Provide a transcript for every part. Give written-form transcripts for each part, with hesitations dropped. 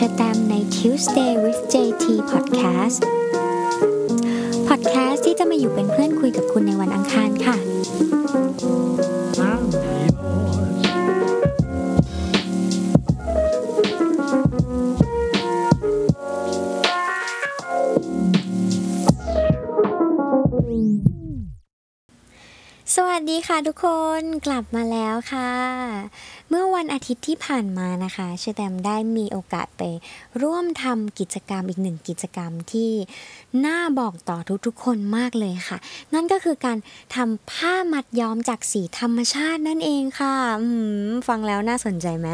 ชแตมใน Tuesday with JT Podcast ที่จะมาอยู่เป็นเพื่อนคุยกับคุณในวันอังคารค่ะสวัสดีค่ะทุกคนกลับมาแล้วค่ะเมื่อวันอาทิตย์ที่ผ่านมานะคะเชแตมได้มีโอกาสไปร่วมทำกิจกรรมอีกหนึ่งกิจกรรมที่น่าบอกต่อทุกๆคนมากเลยค่ะนั่นก็คือการทำผ้ามัดย้อมจากสีธรรมชาตินั่นเองค่ะฟังแล้วน่าสนใจไหม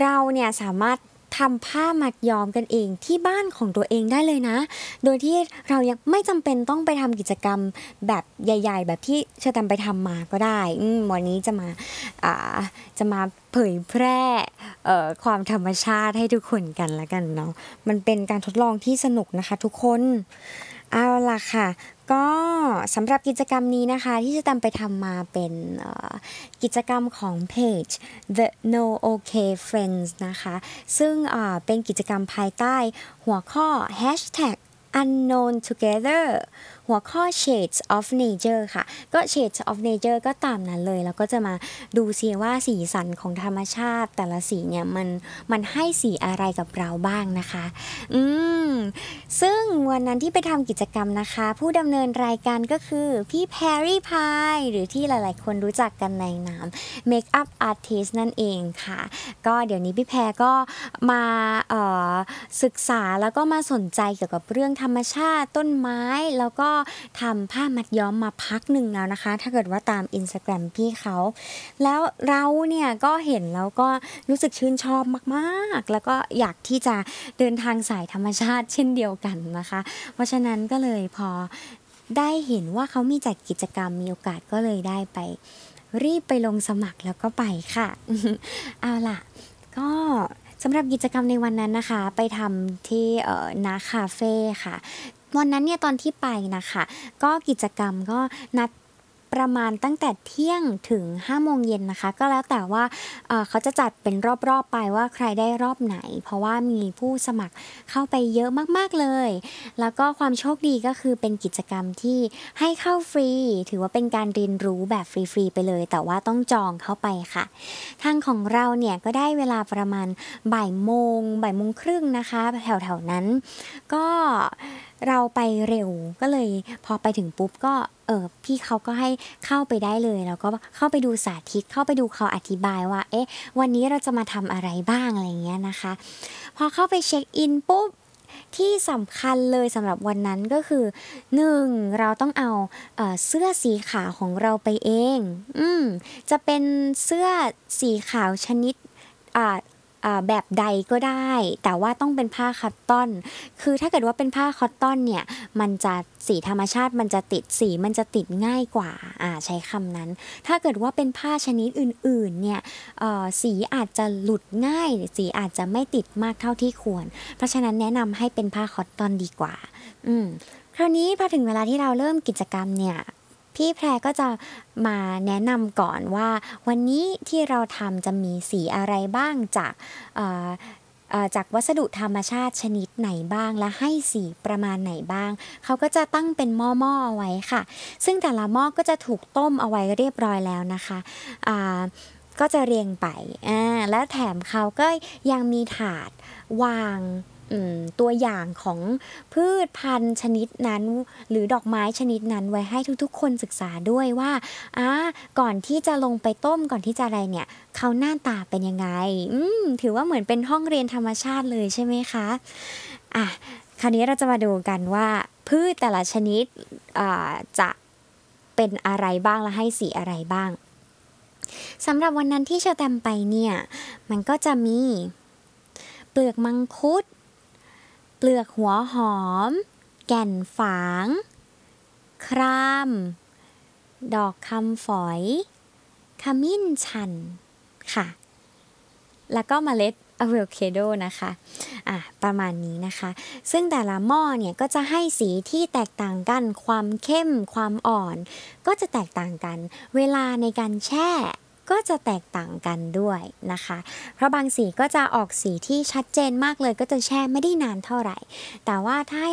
เราเนี่ยสามารถทำผ้ามัดย้อมกันเองที่บ้านของตัวเองได้เลยนะโดยที่เรายังไม่จำเป็นต้องไปทำกิจกรรมแบบใหญ่ๆแบบที่เชแตมไปทำมาก็ได้วันนี้จะมาเผยแพร่ความธรรมชาติให้ทุกคนกันละกันเนาะมันเป็นการทดลองที่สนุกนะคะทุกคนเอาล่ะค่ะก็สำหรับกิจกรรมนี้นะคะที่จะตามไปทำมาเป็นกิจกรรมของเพจ The No OK Friends นะคะซึ่งเป็นกิจกรรมภายใต้หัวข้อ #Unknown Together หัวข้อ Shades of Nature ค่ะก็ Shades of Nature ก็ตามนั้นเลยแล้วก็จะมาดูซิว่าสีสันของธรรมชาติแต่ละสีเนี่ยมันให้สีอะไรกับเราบ้างนะคะซึ่งวันนั้นที่ไปทำกิจกรรมนะคะผู้ดำเนินรายการก็คือพี่แพรรี่พายหรือที่หลายๆคนรู้จักกันในนาม Makeup Artist นั่นเองค่ะก็เดี๋ยวนี้พี่แพรก็มาศึกษาแล้วก็มาสนใจเกี่ยวกับเรื่องธรรมชาติต้นไม้แล้วก็ทำผ้ามัดย้อมมาพักหนึ่งแล้วนะคะถ้าเกิดว่าตาม Instagram พี่เขาแล้วเราเนี่ยก็เห็นแล้วก็รู้สึกชื่นชอบมากๆแล้วก็อยากที่จะเดินทางสายธรรมชาติเช่นเดียวกันนะคะเพราะฉะนั้นก็เลยพอได้เห็นว่าเขามีจัดกิจกรรมมีโอกาสก็เลยได้ไปรีบไปลงสมัครแล้วก็ไปค่ะ เอาล่ะก็สำหรับกิจกรรมในวันนั้นนะคะไปทำที่นาคาเฟ่ค่ะวันนั้นเนี่ยตอนที่ไปนะคะก็กิจกรรมก็นัดประมาณตั้งแต่เที่ยงถึง 5:00 น.นะคะก็แล้วแต่ว่าเขาจะจัดเป็นรอบๆไปว่าใครได้รอบไหนเพราะว่ามีผู้สมัครเข้าไปเยอะมากๆเลยแล้วก็ความโชคดีก็คือเป็นกิจกรรมที่ให้เข้าฟรีถือว่าเป็นการเรียนรู้แบบฟรีๆไปเลยแต่ว่าต้องจองเข้าไปค่ะทางของเราเนี่ยก็ได้เวลาประมาณ บ่ายโมงครึ่งนะคะแถวๆนั้นก็เราไปเร็วก็เลยพอไปถึงปุ๊บก็พี่เขาก็ให้เข้าไปได้เลยแล้วก็เข้าไปดูสาธิตเข้าไปดูเขาอธิบายว่าเอ๊ะวันนี้เราจะมาทำอะไรบ้างอะไรเงี้ยนะคะพอเข้าไปเช็คอินปุ๊บที่สำคัญเลยสำหรับวันนั้นก็คือ 1. เราต้องเอาเสื้อสีขาวของเราไปเองจะเป็นเสื้อสีขาวชนิดแบบใดก็ได้แต่ว่าต้องเป็นผ้าคอตตอนคือถ้าเกิดว่าเป็นผ้าคอตตอนเนี่ยมันจะสีธรรมชาติมันจะติดสีมันจะติดง่ายกว่าใช้คำนั้นถ้าเกิดว่าเป็นผ้าชนิดอื่นๆเนี่ยสีอาจจะหลุดง่ายสีอาจจะไม่ติดมากเท่าที่ควรเพราะฉะนั้นแนะนำให้เป็นผ้าคอตตอนดีกว่าคราวนี้พอถึงเวลาที่เราเริ่มกิจกรรมเนี่ยพี่แพรก็จะมาแนะนำก่อนว่าวันนี้ที่เราทำจะมีสีอะไรบ้างจากวัสดุธรรมชาติชนิดไหนบ้างและให้สีประมาณไหนบ้างเขาก็จะตั้งเป็นหม้อๆเอาไว้ค่ะซึ่งแต่ละหม้อก็จะถูกต้มเอาไว้เรียบร้อยแล้วนะคะก็จะเรียงไปและแถมเขาก็ยังมีถาดวางตัวอย่างของพืชพันธุ์ชนิดนั้นหรือดอกไม้ชนิดนั้นไว้ให้ทุกๆคนศึกษาด้วยว่าก่อนที่จะลงไปต้มก่อนที่จะอะไรเนี่ยเขาหน้าตาเป็นยังไงถือว่าเหมือนเป็นห้องเรียนธรรมชาติเลยใช่ไหมคะคราวนี้เราจะมาดูกันว่าพืชแต่ละชนิดจะเป็นอะไรบ้างและให้สีอะไรบ้างสำหรับวันนั้นที่เชอแตมไปเนี่ยมันก็จะมีเปลือกมังคุดเปลือกหัวหอมแก่นฝางครามดอกคำฝอยขมิ้นชันค่ะแล้วก็เมล็ดอะโวคาโดนะคะประมาณนี้นะคะซึ่งแต่ละหม้อเนี่ยก็จะให้สีที่แตกต่างกันความเข้มความอ่อนก็จะแตกต่างกันเวลาในการแช่ ก็จะแตกต่างกันด้วยนะคะเพราะบางสีก็จะออกสีที่ชัดเจนมากเลยก็จะแช่ไม่ได้นานเท่าไหร่แต่ว่าถ้า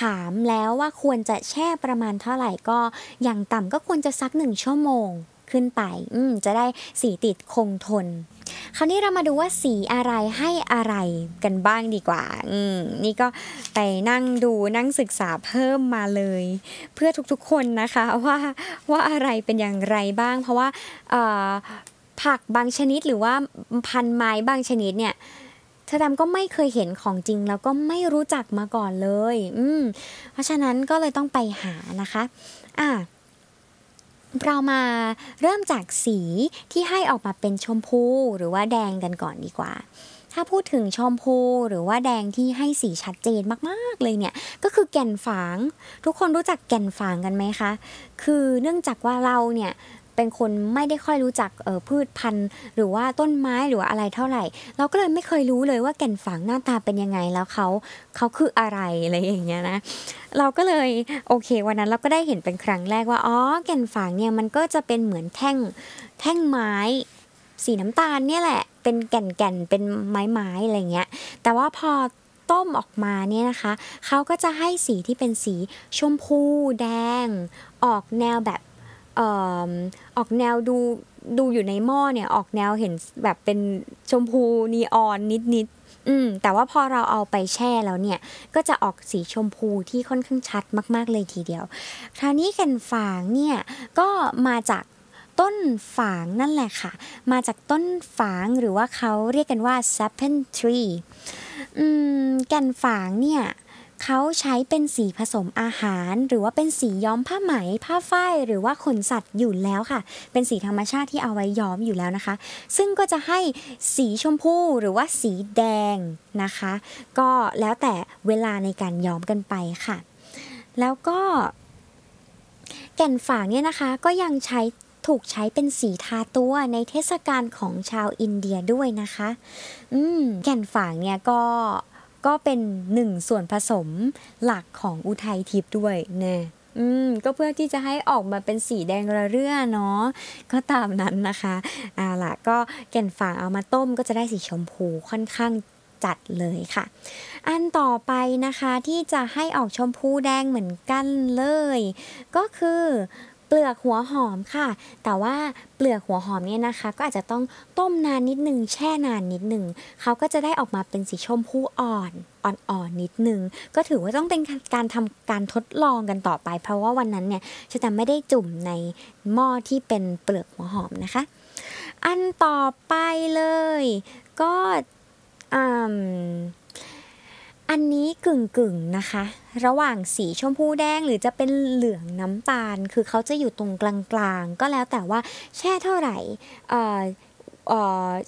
ถามแล้วว่าควรจะแช่ประมาณเท่าไหร่ก็อย่างต่ำก็ควรจะสัก1ชั่วโมงขึ้นไปจะได้สีติดคงทนคราวนี้เรามาดูว่าสีอะไรให้อะไรกันบ้างดีกว่านี่ก็ไปนั่งดูนั่งศึกษาเพิ่มมาเลยเพื่อทุกๆคนนะคะว่าอะไรเป็นอย่างไรบ้างเพราะว่าผักบางชนิดหรือว่าพันไม้บางชนิดเนี่ยเธอดำก็ไม่เคยเห็นของจริงแล้วก็ไม่รู้จักมาก่อนเลยเพราะฉะนั้นก็เลยต้องไปหานะคะเรามาเริ่มจากสีที่ให้ออกมาเป็นชมพูหรือว่าแดงกันก่อนดีกว่าถ้าพูดถึงชมพูหรือว่าแดงที่ให้สีชัดเจนมากๆเลยเนี่ยก็คือแก่นฝางทุกคนรู้จักแก่นฝางกันไหมคะคือเนื่องจากว่าเราเนี่ยเป็นคนไม่ได้ค่อยรู้จักพืชพันธุ์หรือว่าต้นไม้หรือว่าอะไรเท่าไหร่เราก็เลยไม่เคยรู้เลยว่าแก่นฝางหน้าตาเป็นยังไงแล้วเขาคืออะไรอะไรอย่างเงี้ยนะเราก็เลยโอเควันนั้นเราก็ได้เห็นเป็นครั้งแรกว่าอ๋อแก่นฝางเนี่ยมันก็จะเป็นเหมือนแท่งไม้สีน้ำตาลเนี่ยแหละเป็นแก่นเป็นไม้อะไรเงี้ยแต่ว่าพอต้มออกมาเนี่ยนะคะเขาก็จะให้สีที่เป็นสีชมพูแดงออกแนวแบบออกแนวดูอยู่ในหม้อเนี่ยออกแนวเห็นแบบเป็นชมพูนีออนนิดๆแต่ว่าพอเราเอาไปแช่แล้วเนี่ยก็จะออกสีชมพูที่ค่อนข้างชัดมากๆเลยทีเดียวคราวนี้แก่นฝางเนี่ยก็มาจากต้นฝางนั่นแหละค่ะมาจากต้นฝางหรือว่าเขาเรียกกันว่า sapling tree แก่นฝางเนี่ยเขาใช้เป็นสีผสมอาหารหรือว่าเป็นสีย้อมผ้าไหมผ้าฝ้ายหรือว่าขนสัตว์อยู่แล้วค่ะเป็นสีธรรมชาติที่เอาไว้ย้อมอยู่แล้วนะคะซึ่งก็จะให้สีชมพูหรือว่าสีแดงนะคะก็แล้วแต่เวลาในการย้อมกันไปค่ะแล้วก็แก่นฝางเนี่ยนะคะก็ยังถูกใช้เป็นสีทาตัวในเทศกาลของชาวอินเดียด้วยนะคะแก่นฝางเนี่ยก็เป็นหนึ่งส่วนผสมหลักของอุทัยทิพย์ด้วยนะก็เพื่อที่จะให้ออกมาเป็นสีแดงระเรื่อเนาะก็ตามนั้นนะคะเอาล่ะก็แก่นฝางเอามาต้มก็จะได้สีชมพูค่อนข้างจัดเลยค่ะอันต่อไปนะคะที่จะให้ออกชมพูแดงเหมือนกันเลยก็คือเปลือกหัวหอมค่ะแต่ว่าเปลือกหัวหอมเนี่ยนะคะก็อาจจะต้องต้มนานนิดนึงแช่นานนิดนึงเขาก็จะได้ออกมาเป็นสีชมพูอ่อนนิดนึงก็ถือว่าต้องเป็นการทำการทดลองกันต่อไปเพราะว่าวันนั้นเนี่ยฉันจะไม่ได้จุ่มในหม้อที่เป็นเปลือกหัวหอมนะคะอันต่อไปเลยก็อันนี้กึ่งนะคะระหว่างสีชมพูแดงหรือจะเป็นเหลืองน้ำตาลคือเขาจะอยู่ตรงกลางๆก็แล้วแต่ว่าแช่เท่าไหร่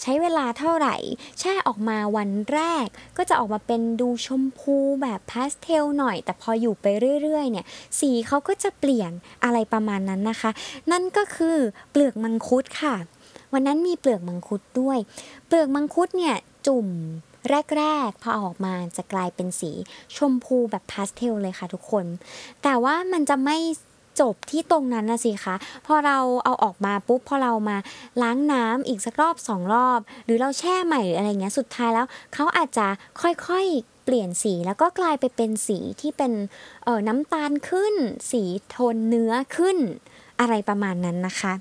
ใช้เวลาเท่าไหร่แช่ออกมาวันแรกก็จะออกมาเป็นดูชมพูแบบพาสเทลหน่อยแต่พออยู่ไปเรื่อยๆเนี่ยสีเขาก็จะเปลี่ยนอะไรประมาณนั้นนะคะนั่นก็คือเปลือกมังคุดค่ะวันนั้นมีเปลือกมังคุดด้วยเปลือกมังคุดเนี่ยจุ่มแรกพอออกมาจะกลายเป็นสีชมพูแบบพาสเทลเลยค่ะทุกคนแต่ว่ามันจะไม่จบที่ตรงนั้นนะสิคะพอเราเอาออกมาปุ๊บพอเรามาล้างน้ำอีกสักรอบ2รอบหรือเราแช่ใหม่หรืออะไรเงี้ยสุดท้ายแล้วเขาอาจจะค่อยๆเปลี่ยนสีแล้วก็กลายไปเป็นสีที่เป็นน้ำตาลขึ้นสีโทนเนื้อขึ้นอะไรประมาณนั้นนะคะ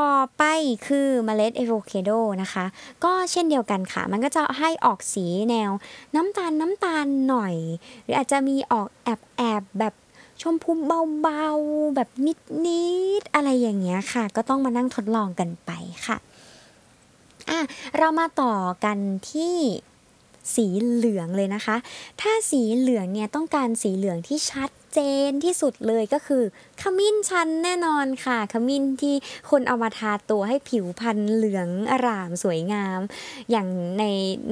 ต่อไปคือเมล็ดอะโวคาโดนะคะก็เช่นเดียวกันค่ะมันก็จะให้ออกสีแนวน้ำตาลหน่อยหรืออาจจะมีออกแอบแบบชมพูเบาๆแบบนิดๆอะไรอย่างเงี้ยค่ะก็ต้องมานั่งทดลองกันไปค่ะเรามาต่อกันที่สีเหลืองเลยนะคะถ้าสีเหลืองเนี่ยต้องการสีเหลืองที่ชัดเจนที่สุดเลยก็คือขมิ้นชันแน่นอนค่ะขมิ้นที่คนเอามาทาตัวให้ผิวพรรณเหลืองอร่ามสวยงามอย่างใน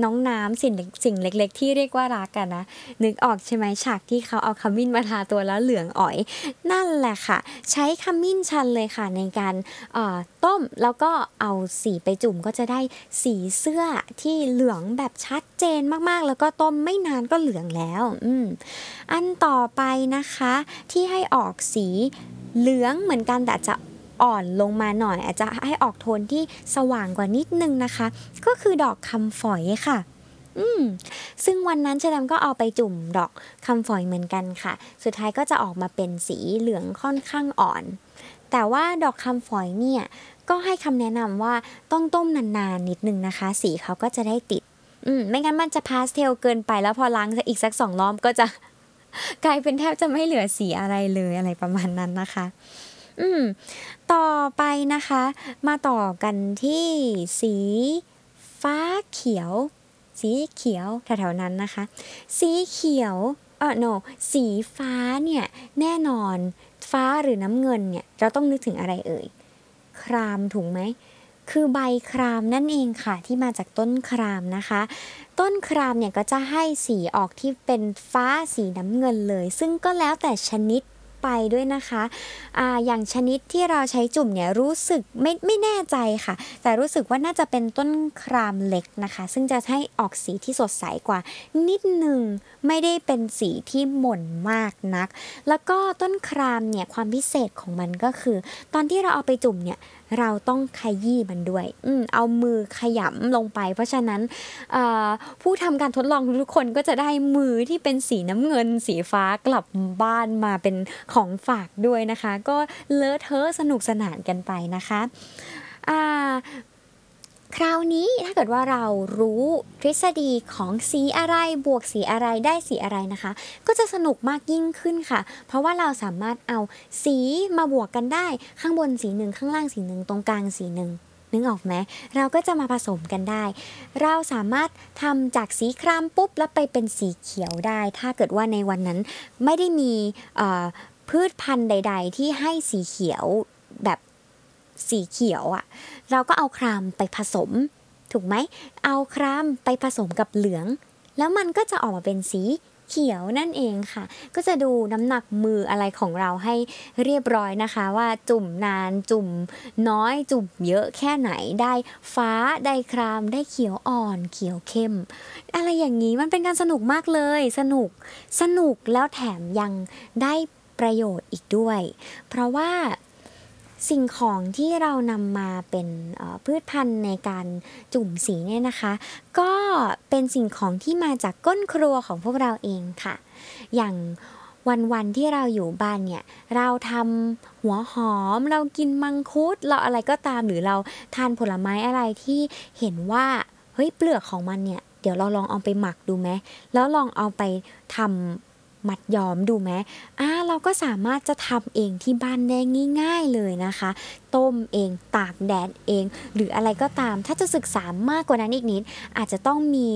น้องน้ำสิ่งเล็กๆที่เรียกว่ารักกันนะนึกออกใช่ไหมฉากที่เขาเอาขมิ้นมาทาตัวแล้วเหลืองอ๋อยนั่นแหละค่ะใช้ขมิ้นชันเลยค่ะในการต้มแล้วก็เอาสีไปจุ่มก็จะได้สีเสื้อที่เหลืองแบบชัดเจนมากๆแล้วก็ต้มไม่นานก็เหลืองแล้วอันต่อไปนะคะที่ให้ออกสีเหลืองเหมือนกันแต่จะ อ่อนลงมาหน่อยอาจจะให้ออกโทนที่สว่างกว่านิดนึงนะคะก็คือดอกคำฝอยค่ะซึ่งวันนั้นเชอแตมก็เอาไปจุ่มดอกคำฝอยเหมือนกันค่ะสุดท้ายก็จะออกมาเป็นสีเหลืองค่อนข้างอ่อนแต่ว่าดอกคำฝอยเนี่ยก็ให้คำแนะนำว่าต้องต้มนานๆนิดนึงนะคะสีเขาก็จะได้ติดไม่งั้นมันจะพาสเทลเกินไปแล้วพอล้างอีกสัก2รอบก็จะกลายเป็นแทบจะไม่เหลือสีอะไรเลยอะไรประมาณนั้นนะคะต่อไปนะคะมาต่อกันที่สีฟ้าเขียวสีเขียวแถวๆนั้นนะคะสีเขียวสีฟ้าเนี่ยแน่นอนฟ้าหรือน้ำเงินเนี่ยเราต้องนึกถึงอะไรเอ่ยครามถูกไหมคือใบครามนั่นเองค่ะที่มาจากต้นครามนะคะต้นครามเนี่ยก็จะให้สีออกที่เป็นฟ้าสีน้ำเงินเลยซึ่งก็แล้วแต่ชนิดไปด้วยนะคะอย่างชนิดที่เราใช้จุ่มเนี่ยรู้สึกไม่แน่ใจค่ะแต่รู้สึกว่าน่าจะเป็นต้นครามเล็กนะคะซึ่งจะให้ออกสีที่สดใสกว่านิดนึงไม่ได้เป็นสีที่หม่นมากนักแล้วก็ต้นครามเนี่ยความพิเศษของมันก็คือตอนที่เราเอาไปจุ่มเนี่ยเราต้องขยี้มันด้วยเอามือขยำลงไปเพราะฉะนั้นผู้ทำการทดลองทุกคนก็จะได้มือที่เป็นสีน้ำเงินสีฟ้ากลับบ้านมาเป็นของฝากด้วยนะคะก็เลอะเทอะสนุกสนานกันไปนะคะคราวนี้ถ้าเกิดว่าเรารู้ทฤษฎีของสีอะไรบวกสีอะไรได้สีอะไรนะคะก็จะสนุกมากยิ่งขึ้นค่ะเพราะว่าเราสามารถเอาสีมาบวกกันได้ข้างบนสีหนึ่งข้างล่างสีหนึ่งตรงกลางสีหนึ่งนึกออกไหมเราก็จะมาผสมกันได้เราสามารถทำจากสีครามปุ๊บแล้วไปเป็นสีเขียวได้ถ้าเกิดว่าในวันนั้นไม่ได้มีพืชพันธุ์ใดๆที่ให้สีเขียวแบบสีเขียวอ่ะเราก็เอาครามไปผสมถูกไหมเอาครามไปผสมกับเหลืองแล้วมันก็จะออกมาเป็นสีเขียวนั่นเองค่ะก็จะดูน้ำหนักมืออะไรของเราให้เรียบร้อยนะคะว่าจุ่มนานจุ่มน้อยจุ่มเยอะแค่ไหนได้ฟ้าได้ครามได้เขียวอ่อนเขียวเข้มอะไรอย่างนี้มันเป็นการสนุกมากเลยสนุกแล้วแถมยังได้ประโยชน์อีกด้วยเพราะว่าสิ่งของที่เรานำมาเป็นพืชพันธุ์ในการจุ่มสีเนี่ยนะคะก็เป็นสิ่งของที่มาจากก้นครัวของพวกเราเองค่ะอย่างวันที่เราอยู่บ้านเนี่ยเราทำหัวหอมเรากินมังคุดเราอะไรก็ตามหรือเราทานผลไม้อะไรที่เห็นว่าเฮ้ยเปลือกของมันเนี่ยเดี๋ยวเราลองเอาไปหมักดูไหมแล้วลองเอาไปทำมัดย้อมดูไหมเราก็สามารถจะทำเองที่บ้านได้ง่ายๆเลยนะคะต้มเองตากแดดเองหรืออะไรก็ตามถ้าจะศึกษามากกว่านั้นอีกนิดอาจจะต้องมี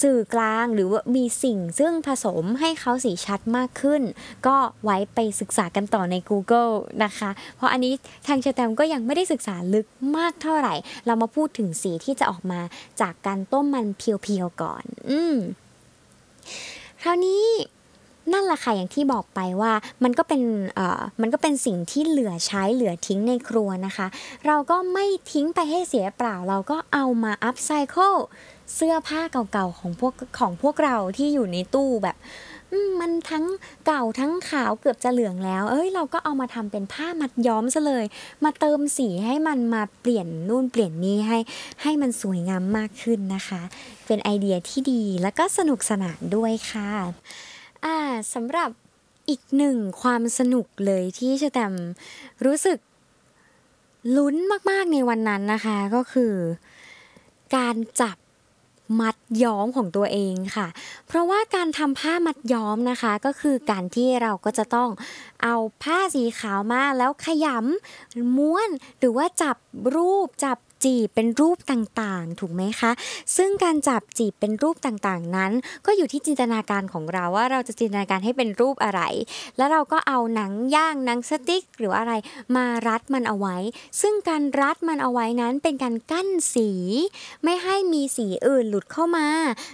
สื่อกลางหรือว่ามีสิ่งซึ่งผสมให้เขาสีชัดมากขึ้นก็ไว้ไปศึกษากันต่อใน Google นะคะเพราะอันนี้ทางเชอแตมก็ยังไม่ได้ศึกษาลึกมากเท่าไหร่เรามาพูดถึงสีที่จะออกมาจากการต้มมันเพียวๆก่อนคราวนี้นั่นแหละค่ะอย่างที่บอกไปว่ามันก็เป็นสิ่งที่เหลือใช้เหลือทิ้งในครัวนะคะเราก็ไม่ทิ้งไปให้เสียเปล่าเราก็เอามาอัพไซเคิลเสื้อผ้าเก่าๆของพวกเราที่อยู่ในตู้แบบมันทั้งเก่าทั้งขาวเกือบจะเหลืองแล้วเราก็เอามาทำเป็นผ้ามัดย้อมซะเลยมาเติมสีให้มันมาเปลี่ยนนู่นเปลี่ยนนี่ให้มันสวยงามมากขึ้นนะคะเป็นไอเดียที่ดีแล้วก็สนุกสนานด้วยค่ะสำหรับอีกหนึ่งความสนุกเลยที่เชอแตมรู้สึกลุ้นมากๆในวันนั้นนะคะก็คือการจับมัดย้อมของตัวเองค่ะเพราะว่าการทำผ้ามัดย้อมนะคะก็คือการที่เราก็จะต้องเอาผ้าสีขาวมาแล้วขยำม้วนหรือว่าจับรูปจับจีบเป็นรูปต่างๆถูกไหมคะซึ่งการจับจีบเป็นรูปต่างๆนั้นก็อยู่ที่จินตนาการของเราว่าเราจะจินตนาการให้เป็นรูปอะไรแล้วเราก็เอาหนังย่างหนังสติ๊กหรืออะไรมารัดมันเอาไว้ซึ่งการรัดมันเอาไว้นั้นเป็นการกั้นสีไม่ให้มีสีอื่นหลุดเข้ามา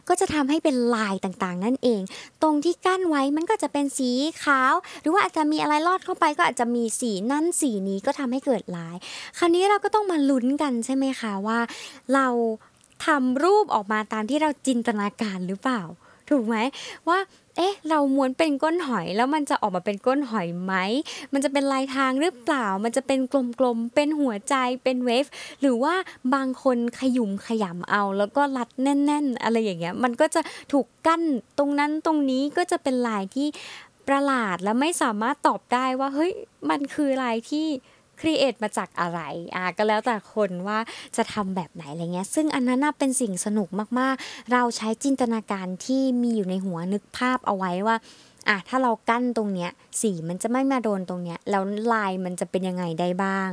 ก็จะทำให้เป็นลายต่างๆนั่นเองตรงที่กั้นไว้มันก็จะเป็นสีขาวหรือว่าอาจจะมีอะไรลอดเข้าไปก็อาจจะมีสีนั้นสีนี้ก็ทำให้เกิดลายคราวนี้เราก็ต้องมาลุ้นกันใช่ไหมคะว่าเราทำรูปออกมาตามที่เราจินตนาการหรือเปล่า ถูกไหมว่าเอ๊ะเราม้วนเป็นก้นหอยแล้วมันจะออกมาเป็นก้นหอยไหมมันจะเป็นลายทางหรือเปล่ามันจะเป็นกลมๆเป็นหัวใจเป็นเวฟหรือว่าบางคนขยุ่มขยำเอาแล้วก็รัดแน่นๆอะไรอย่างเงี้ยมันก็จะถูกกั้นตรงนั้นตรงนี้ก็จะเป็นลายที่ประหลาดและไม่สามารถตอบได้ว่าเฮ้ยมันคือลายที่ครีเอทมาจากอะไรก็แล้วแต่คนว่าจะทำแบบไหนอะไรเงี้ยซึ่งอันนั้นน่ะเป็นสิ่งสนุกมากๆเราใช้จินตนาการที่มีอยู่ในหัวนึกภาพเอาไว้ว่าถ้าเรากั้นตรงเนี้ยสีมันจะไม่มาโดนตรงเนี้ยแล้วลายมันจะเป็นยังไงได้บ้าง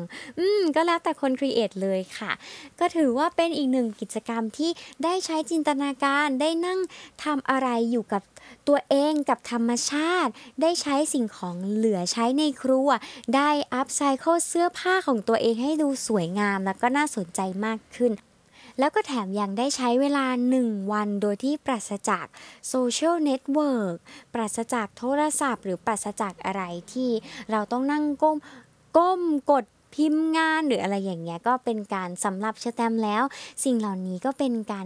ก็แล้วแต่คนครีเอทเลยค่ะก็ถือว่าเป็นอีกหนึ่งกิจกรรมที่ได้ใช้จินตนาการได้นั่งทำอะไรอยู่กับตัวเองกับธรรมชาติได้ใช้สิ่งของเหลือใช้ในครัวได้อัพไซเคิลเสื้อผ้าของตัวเองให้ดูสวยงามแล้วก็น่าสนใจมากขึ้นแล้วก็แถมยังได้ใช้เวลา1วันโดยที่ปราศจากโซเชียลเน็ตเวิร์กปราศจากโทรศัพท์หรือปราศจากอะไรที่เราต้องนั่งก้มกดพิมพ์งานหรืออะไรอย่างเงี้ยก็เป็นการสำหรับเชอแตมแล้วสิ่งเหล่านี้ก็เป็นการ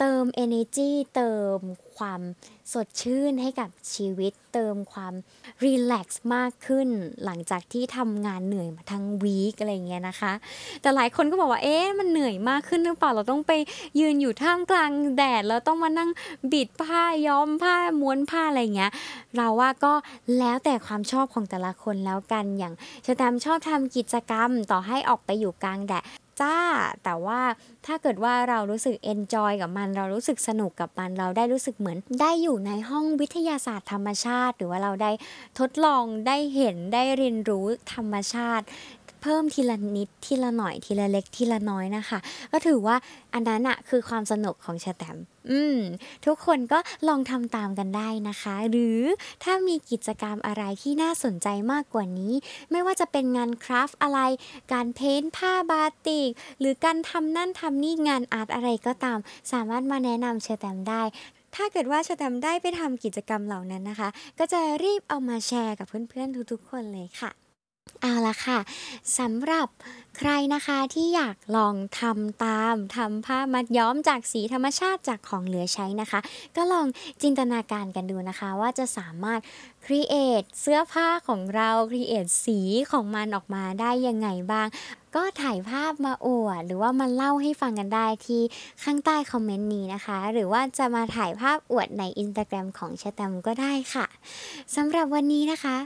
เติม energy เติมความสดชื่นให้กับชีวิตเติมความรีแลกซ์มากขึ้นหลังจากที่ทำงานเหนื่อยมาทั้งวีคอะไรเงี้ยนะคะแต่หลายคนก็บอกว่าเอ๊ะมันเหนื่อยมากขึ้นหรือเปล่าเราต้องไปยืนอยู่ท่ามกลางแดดแล้วต้องมานั่งบิดผ้าย้อมผ้าม้วนผ้าอะไรเงี้ยเราว่าก็แล้วแต่ความชอบของแต่ละคนแล้วกันอย่างเชอแตมชอบทำกิจกรรมต่อให้ออกไปอยู่กลางแดดจ้าแต่ว่าถ้าเกิดว่าเรารู้สึก enjoy กับมันเรารู้สึกสนุกกับมันเราได้รู้สึกเหมือนได้อยู่ในห้องวิทยาศาสตร์ธรรมชาติหรือว่าเราได้ทดลองได้เห็นได้เรียนรู้ธรรมชาติเพิ่มทีละนิดทีละหน่อยทีละเล็กทีละน้อยนะคะก็ถือว่าอันนั้นอะคือความสนุกของเชอแตมทุกคนก็ลองทำตามกันได้นะคะหรือถ้ามีกิจกรรมอะไรที่น่าสนใจมากกว่านี้ไม่ว่าจะเป็นงานคราฟต์อะไรการเพ้นท์ผ้าบาติกหรือการทำนั่นทำนี่งานอาร์ตอะไรก็ตามสามารถมาแนะนำเชอแตมได้ถ้าเกิดว่าเชอแตมได้ไปทำกิจกรรมเหล่านั้นนะคะก็จะรีบเอามาแชร์กับเพื่อนๆทุกๆคนเลยค่ะเอาละค่ะสำหรับใครนะคะที่อยากลองทำตามทำผ้ามัดย้อมจากสีธรรมชาติจากของเหลือใช้นะคะก็ลองจินตนาการกันดูนะคะว่าจะสามารถครีเอทเสื้อผ้าของเราครีเอทสีของมันออกมาได้ยังไงบ้างก็ถ่ายภาพมาอวดหรือว่ามาเล่าให้ฟังกันได้ที่ข้างใต้คอมเมนต์นี้นะคะหรือว่าจะมาถ่ายภาพอวดใน Instagram ของเชอแตมก็ได้ค่ะสำหรับวันนี้นะคะ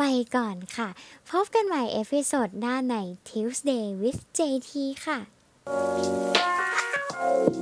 ไปก่อนค่ะพบกันใหม่เอพิโซดหน้าใน Tuesday with JT ค่ะ